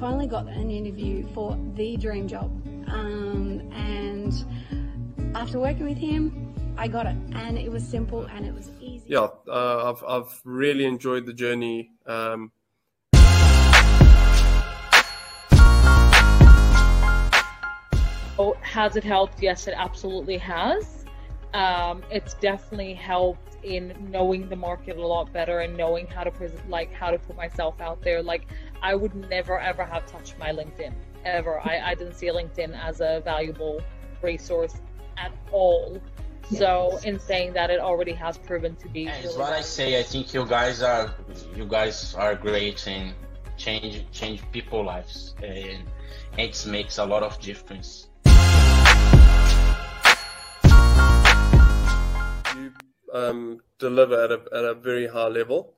Finally got an interview for the dream job, and after working with him, I got it, and it was simple and it was easy. Yeah, I've really enjoyed the journey. Oh, has it helped? Yes, it absolutely has. It's definitely helped in knowing the market a lot better and knowing how to put myself out there. Like, I would never ever have touched my LinkedIn ever. I didn't see LinkedIn as a valuable resource at all. Yes. So in saying that, it already has proven to be. It's really what I say. I think you guys are great and change people's lives, and it makes a lot of difference. Deliver at a very high level.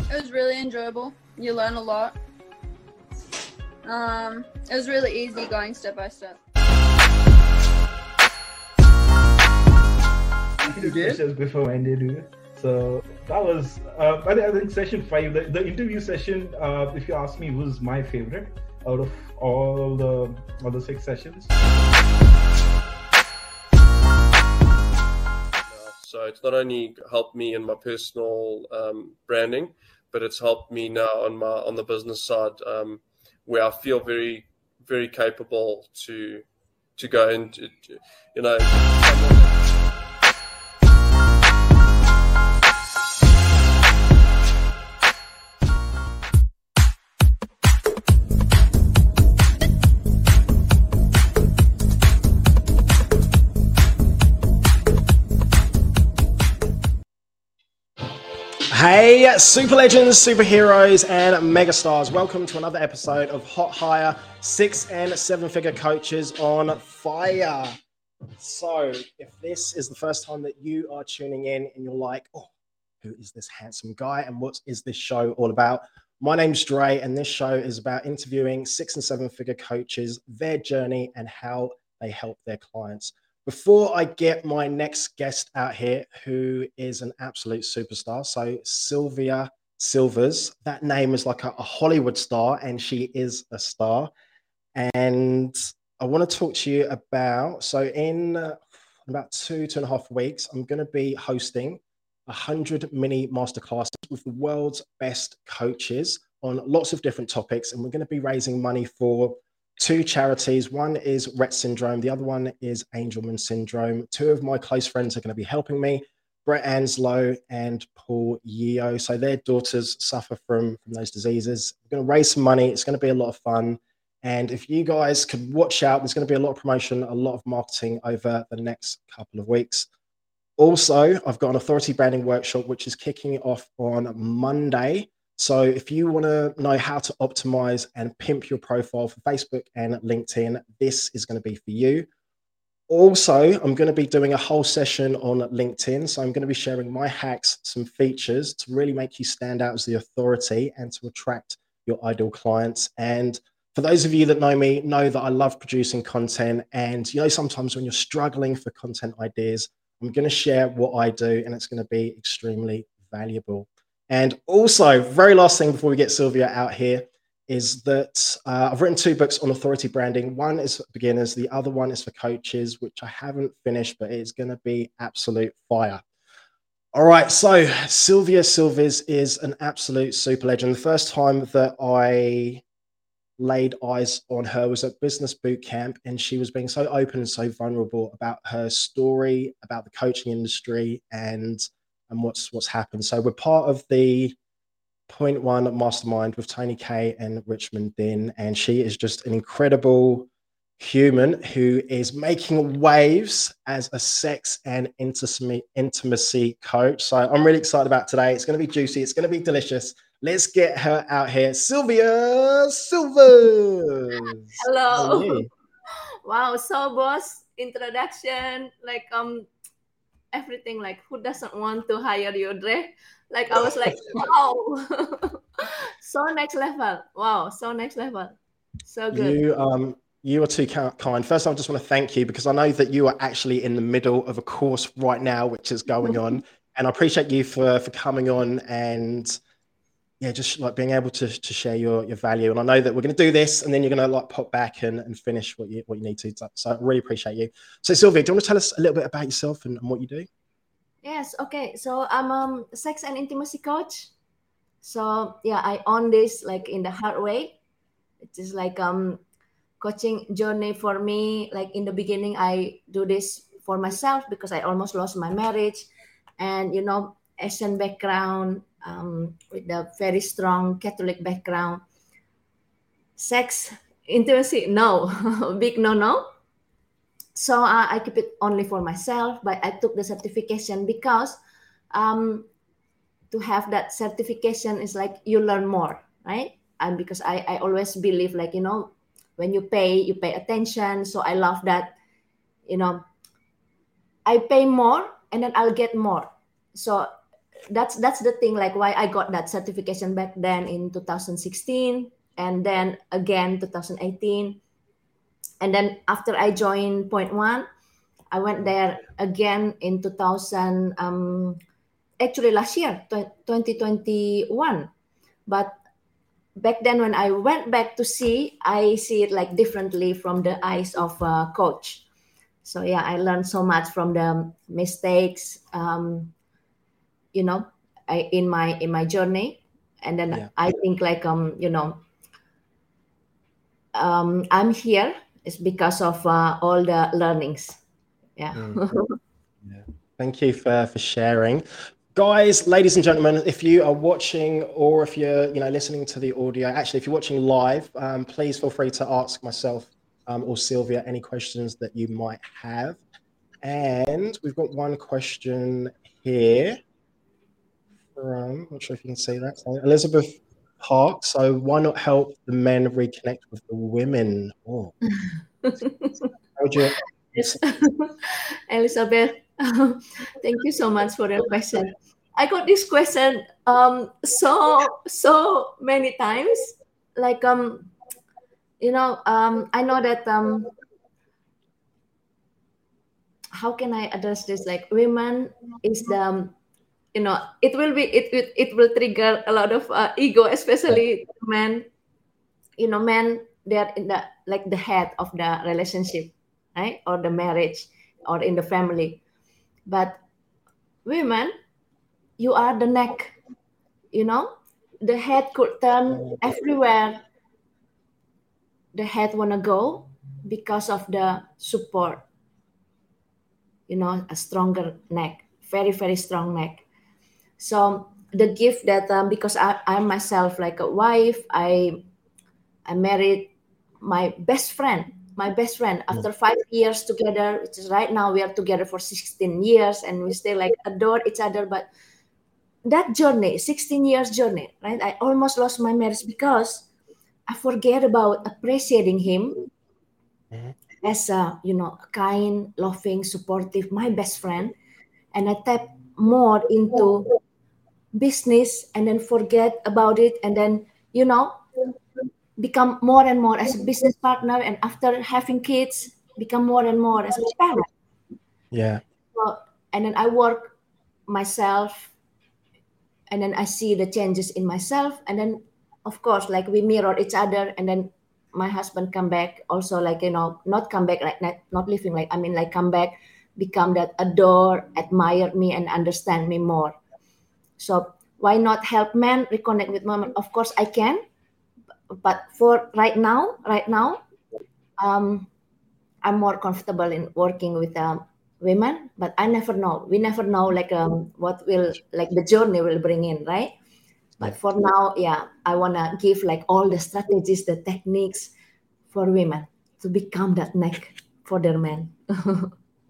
It was really enjoyable. You learn a lot. It was really easy going step by step. You did? Questions before I did it. So that was, I think session 5, the interview session. If you ask me, was my favorite out of all the 6 sessions. So it's not only helped me in my personal branding, but it's helped me now on the business side, where I feel very, very capable to go into, you know. Hey, super legends, superheroes, and megastars. Welcome to another episode of Hot Hire, 6- and 7-figure coaches on fire. So if this is the first time that you are tuning in and you're like, oh, who is this handsome guy and what is this show all about? My name's Dre, and this show is about interviewing 6- and 7-figure coaches, their journey, and how they help their clients. Before I get my next guest out here, who is an absolute superstar, so Sylvia Silvers, that name is like a Hollywood star, and she is a star. And I want to talk to you about, so in about 2.5 weeks, I'm going to be hosting 100 mini masterclasses with the world's best coaches on lots of different topics, and we're going to be raising money for 2 charities. One is Rett syndrome. The other one is Angelman syndrome. 2 of my close friends are going to be helping me, Brett Anslow and Paul Yeo. So their daughters suffer from those diseases. We're going to raise some money. It's going to be a lot of fun. And if you guys could watch out, there's going to be a lot of promotion, a lot of marketing over the next couple of weeks. Also, I've got an authority branding workshop, which is kicking off on Monday. So if you want to know how to optimize and pimp your profile for Facebook and LinkedIn, this is going to be for you. Also, I'm going to be doing a whole session on LinkedIn. So I'm going to be sharing my hacks, some features to really make you stand out as the authority and to attract your ideal clients. And for those of you that know me, know that I love producing content. And you know, sometimes when you're struggling for content ideas, I'm going to share what I do, and it's going to be extremely valuable. And also, very last thing before we get Sylvia out here is that I've written 2 books on authority branding. One is for beginners. The other one is for coaches, which I haven't finished, but it's going to be absolute fire. All right. So Sylvia Silvers is an absolute super legend. The first time that I laid eyes on her was at Business Boot Camp, and she was being so open and so vulnerable about her story, about the coaching industry, and what's happened. So we're part of the Point One mastermind with Tony K and Richmond Din, and she is just an incredible human who is making waves as a sex and intimacy coach. So I'm really excited about today. It's going to be juicy. It's going to be delicious. Let's get her out here. Sylvia Silvers. Hello. Wow. So boss, introduction, like, everything, like, who doesn't want to hire you, Dre? Like, I was like, wow. so next level. So good. You are too kind. First, I just want to thank you, because I know that you are actually in the middle of a course right now, which is going on. And I appreciate you for coming on and yeah, just like being able to share your value. And I know that we're going to do this and then you're going to like pop back and finish what you need to. So I really appreciate you. So Sylvia, do you want to tell us a little bit about yourself and what you do? Yes. Okay. So I'm a sex and intimacy coach. So yeah, I own this like in the hard way. It is like coaching journey for me. Like in the beginning, I do this for myself because I almost lost my marriage. And, you know, Asian background, with a very strong Catholic background. Sex, intimacy, no. Big no. So I keep it only for myself, but I took the certification because to have that certification is like you learn more, right? And because I always believe like, you know, when you pay attention. So I love that, you know, I pay more and then I'll get more. So that's the thing, like why I got that certification back then in 2016 and then again 2018. And then after I joined Point One, I went there again in 2000, actually last year, 2021. But back then when I went back to see, I see it like differently from the eyes of a coach. So yeah, I learned so much from the mistakes, you know, in my journey. And then yeah. I think like, you know, I'm here is because of all the learnings. Yeah. Yeah. Thank you for sharing. Guys, ladies and gentlemen, if you are watching or if you're, you know, listening to the audio, actually, if you're watching live, please feel free to ask myself or Sylvia any questions that you might have. And we've got one question here from, I'm not sure if you can see that, so Elizabeth Park. So why not help the men reconnect with the women? Oh. Elizabeth, thank you so much for your question. I got this question so many times. Like you know, I know that how can I address this? Like women is the, you know, it will trigger a lot of ego, especially men. You know, men, they are in the like the head of the relationship, right? Or the marriage, or in the family. But women, you are the neck, you know, the head could turn everywhere the head want to go because of the support, you know, a stronger neck, very, very strong neck. So the gift that, because I myself like a wife, I married my best friend after 5 years together, which is right now we are together for 16 years and we still like adore each other. But that journey, 16 years journey, right? I almost lost my marriage because I forget about appreciating him as a, you know, kind, loving, supportive, my best friend. And I tap more into business and then forget about it. And then, you know, become more and more as a business partner, and after having kids, become more and more as a parent. Yeah. So, and then I work myself, and then I see the changes in myself, and then of course, like we mirror each other, and then my husband come back also, like, you know, not come back like not living like, I mean, like come back, become that adore, admire me, and understand me more. So why not help men reconnect with women? Of course, I can. But for right now, I'm more comfortable in working with women. But I never know. We never know, like what will like the journey will bring in, right? But for now, yeah, I wanna give like all the strategies, the techniques for women to become that neck for their men.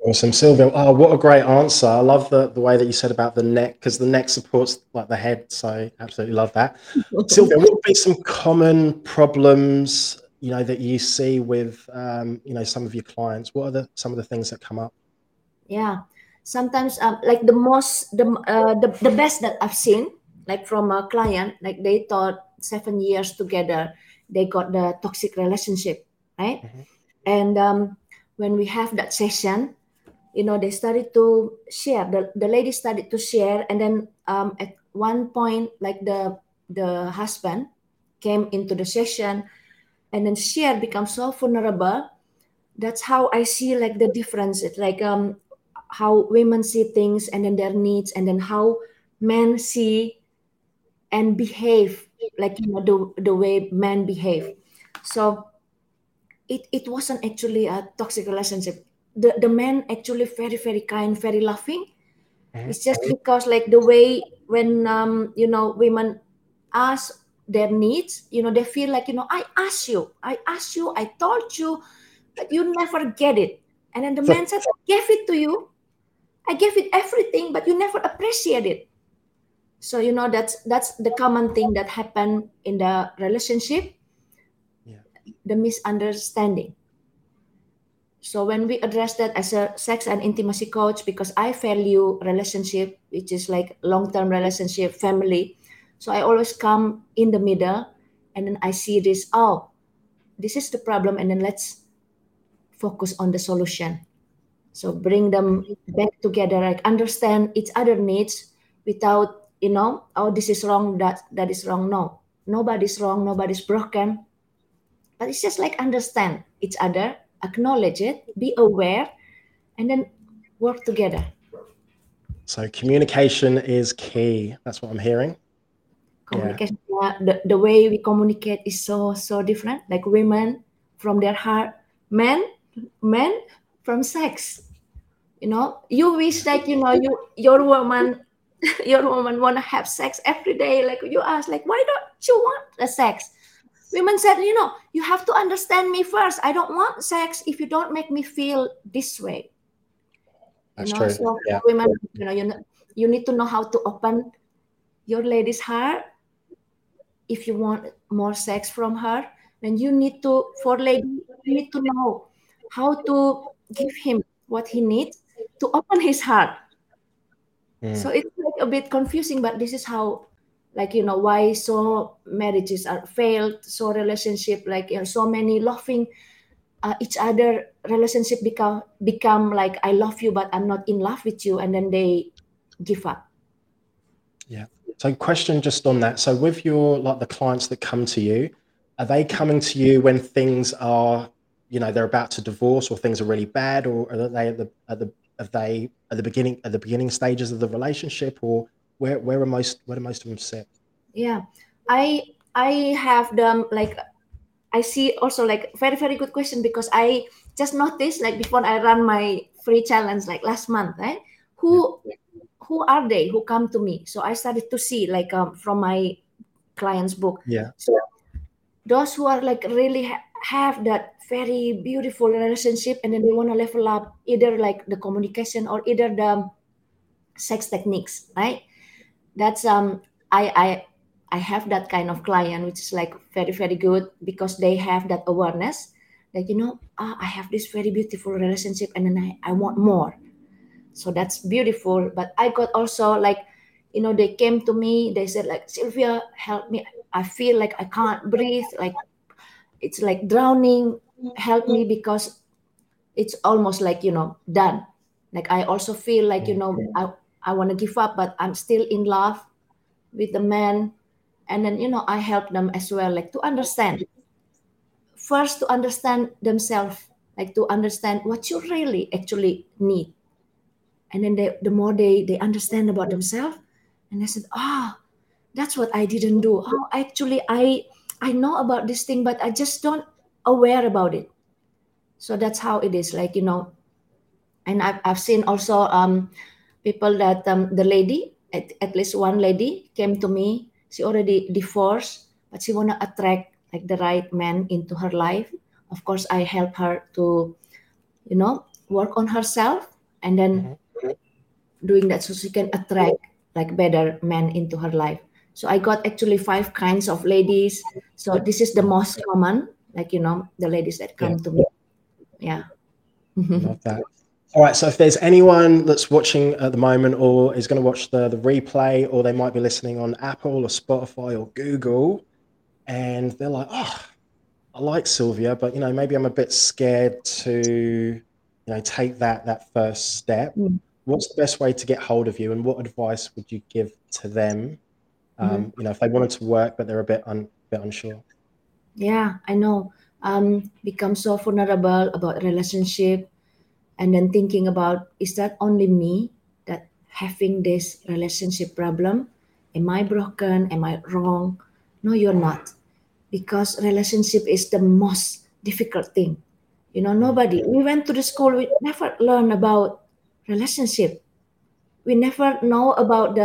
Awesome, Sylvia. Oh, what a great answer! I love the way that you said about the neck, because the neck supports like the head. So absolutely love that. Sylvia, what would be some common problems, you know, that you see with you know, some of your clients? What are some of the things that come up? Yeah, sometimes like the best that I've seen, like from a client, like they thought 7 years together, they got the toxic relationship, right? Mm-hmm. And when we have that session, you know, they started to share. The lady started to share, and then at one point, like the husband came into the session, and then share becomes so vulnerable. That's how I see like the difference. It's like how women see things and then their needs, and then how men see and behave, like, you know, the way men behave. So it wasn't actually a toxic relationship. The men actually very, very kind, very loving. Mm-hmm. It's just because like the way when, you know, women ask their needs, you know, they feel like, you know, I asked you, I told you, but you never get it. And then the man says, I gave it to you. I gave it everything, but you never appreciate it. So, you know, that's the common thing that happened in the relationship, the misunderstanding. So when we address that as a sex and intimacy coach, because I value relationship, which is like long-term relationship, family. So I always come in the middle, and then I see this, oh, this is the problem. And then let's focus on the solution. So bring them back together, like understand each other's needs without, you know, oh, this is wrong, that is wrong. No, nobody's wrong, nobody's broken. But it's just like understand each other, acknowledge it, be aware, and then work together. So communication is key. That's what I'm hearing. Communication, the way we communicate is so different. Like women from their heart, men from sex. You know, you wish like, you know, your woman want to have sex every day. Like you ask, like, why don't you want a sex? Women said, you know, you have to understand me first. I don't want sex if you don't make me feel this way. That's, you know, true. So yeah. Women, you need to know how to open your lady's heart. If you want more sex from her, then you need to, for lady, you need to know how to give him what he needs to open his heart. Mm. So it's like a bit confusing, but this is how, like, you know, why so marriages are failed, so relationship, like, you know, so many loving each other relationship become like, I love you, but I'm not in love with you. And then they give up. Yeah. So question just on that. So with your, like the clients that come to you, are they coming to you when things are, you know, they're about to divorce or things are really bad, or are they at the beginning stages of the relationship, or Where do most of them sit? Yeah, I have them, like, I see also like very, very good question, because I just noticed like before I ran my free challenge like last month, right? Who are they who come to me? So I started to see like from my client's book. Yeah. So those who are like really have that very beautiful relationship, and then they want to level up either like the communication or either the sex techniques, right? That's I have that kind of client, which is like very, very good, because they have that awareness that, you know, I have this very beautiful relationship, and then I want more. So that's beautiful. But I got also like, you know, they came to me, they said like, Sylvia, help me. I feel like I can't breathe. Like it's like drowning. Help me, because it's almost like, you know, done. Like I also feel like, you know, I want to give up, but I'm still in love with the man. And then, you know, I help them as well, like to understand. First, to understand themselves, like to understand what you really actually need. And then the more they understand about themselves, and they said, oh, that's what I didn't do. Oh, actually, I know about this thing, but I just don't aware about it. So that's how it is, like, you know. And I've seen also... people that the lady, at least one lady came to me, she already divorced, but she want to attract like the right man into her life. Of course, I help her to, you know, work on herself, and then doing that so she can attract like better men into her life. So I got actually 5 kinds of ladies. So this is the most common, like, you know, the ladies that come to me. Yeah. Love that. All right, so if there's anyone that's watching at the moment or is going to watch the replay, or they might be listening on Apple or Spotify or Google, and they're like, oh, I like Sylvia, but, you know, maybe I'm a bit scared to you know, take that first step. Mm. What's the best way to get hold of you, and what advice would you give to them, you know, if they wanted to work but they're a bit unsure? Yeah, I know. Become so vulnerable about relationship, and then thinking about, is that only me that having this relationship problem? Am I broken? Am I wrong? No, you're not. Because relationship is the most difficult thing. You know, nobody, we went to the school, we never learn about relationship. We never know about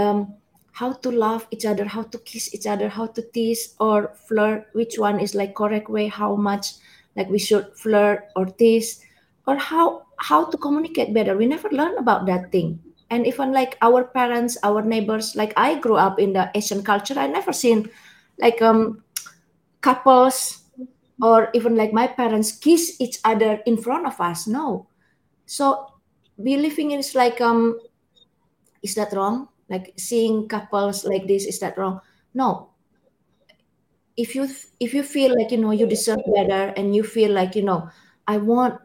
how to love each other, how to kiss each other, how to tease or flirt, which one is like correct way, how much like we should flirt or tease, or how to communicate better. We never learn about that thing. And even like our parents, our neighbors, like I grew up in the Asian culture, I never seen like couples, or even like my parents kiss each other in front of us. No. So believing is like, is that wrong? Like seeing couples like this, is that wrong? No. If you feel like, you know, you deserve better, and you feel like, you know, I want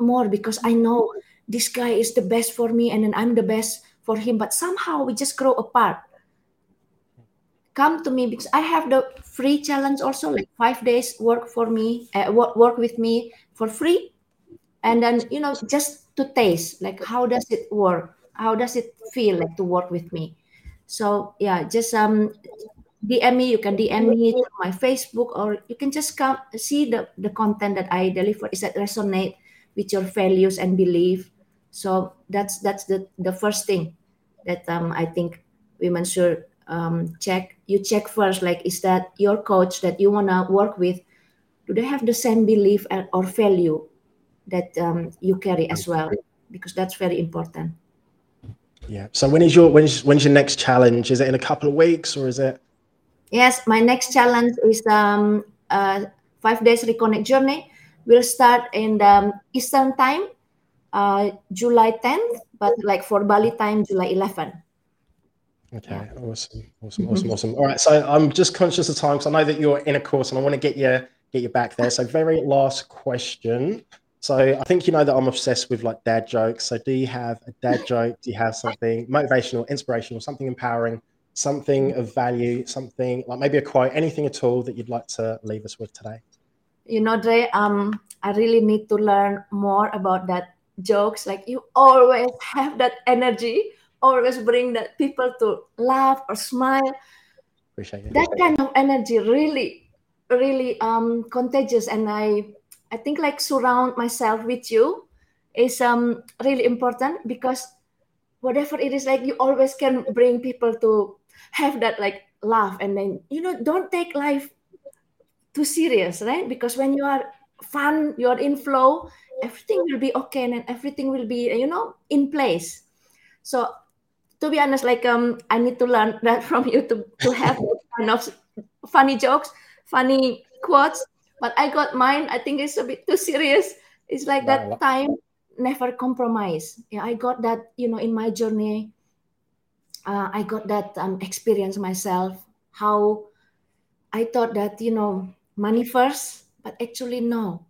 more because I know this guy is the best for me, and then I'm the best for him, but somehow we just grow apart. Come to me, because I have the free challenge also, like 5 days work for me, work with me for free. And then, you know, just to taste, like, how does it work? How does it feel like to work with me? So yeah, just DM me, you can DM me through my Facebook, or you can just come see the content that I deliver. Is that resonate with your values and belief? So that's the first thing that I think women should check first, like, is that your coach that you want to work with, do they have the same belief or value that you carry as well? Because that's very important. Yeah. So when's your next challenge? Is it in a couple of weeks, or is it? Yes, my next challenge is 5 days reconnect journey. We'll start in the Eastern time, July 10th, but like for Bali time, July 11th. Okay, awesome. All right, so I'm just conscious of time because I know that you're in a course and I want to get you back there. So very last question. So I think you know that I'm obsessed with like dad jokes. So do you have a dad joke? Do you have something motivational, inspirational, something empowering, something of value, something like maybe a quote, anything at all that you'd like to leave us with today? You know, Dre, I really need to learn more about that jokes. Like, you always have that energy, always bring that people to laugh or smile. Appreciate it. That kind of energy really, really contagious. And I think like surround myself with you is really important, because whatever it is, like, you always can bring people to have that like laugh. And then, you know, don't take life too serious, right? Because when you are fun, you're in flow, everything will be okay, and everything will be, you know, in place. So to be honest, like, I need to learn that from you to have kind of funny jokes, funny quotes. But I got mine. I think it's a bit too serious. It's like, wow, that time never compromise. Yeah, I got that, you know, in my journey. I got that experience myself. How I thought that, you know, money first, but actually no.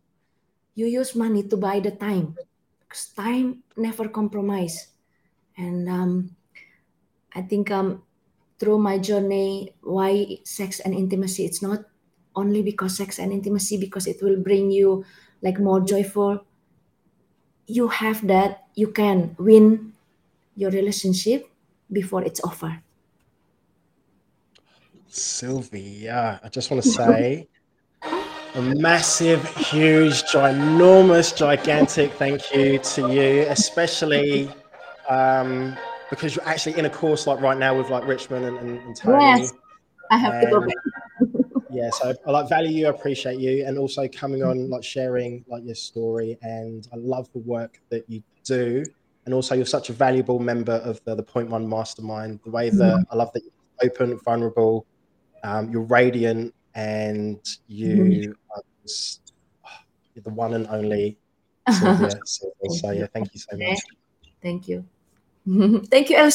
You use money to buy the time, because time never compromise. And I think through my journey, why sex and intimacy? It's not only because sex and intimacy, because it will bring you like more joyful. You have that, you can win your relationship before it's over. Sylvia, I just want to say a massive, huge, ginormous, gigantic thank you to you, especially because you're actually in a course like right now with like Richmond and Tony. Yes, I have to go back. Yeah, so I like value you, I appreciate you, and also coming on, like sharing like your story, and I love the work that you do, and also you're such a valuable member of the Point One Mastermind. The way that I love that you're open, vulnerable, you're radiant, and you are just, you're the one and only. So yeah, thank you so much. Thank you. Thank you, Elsa.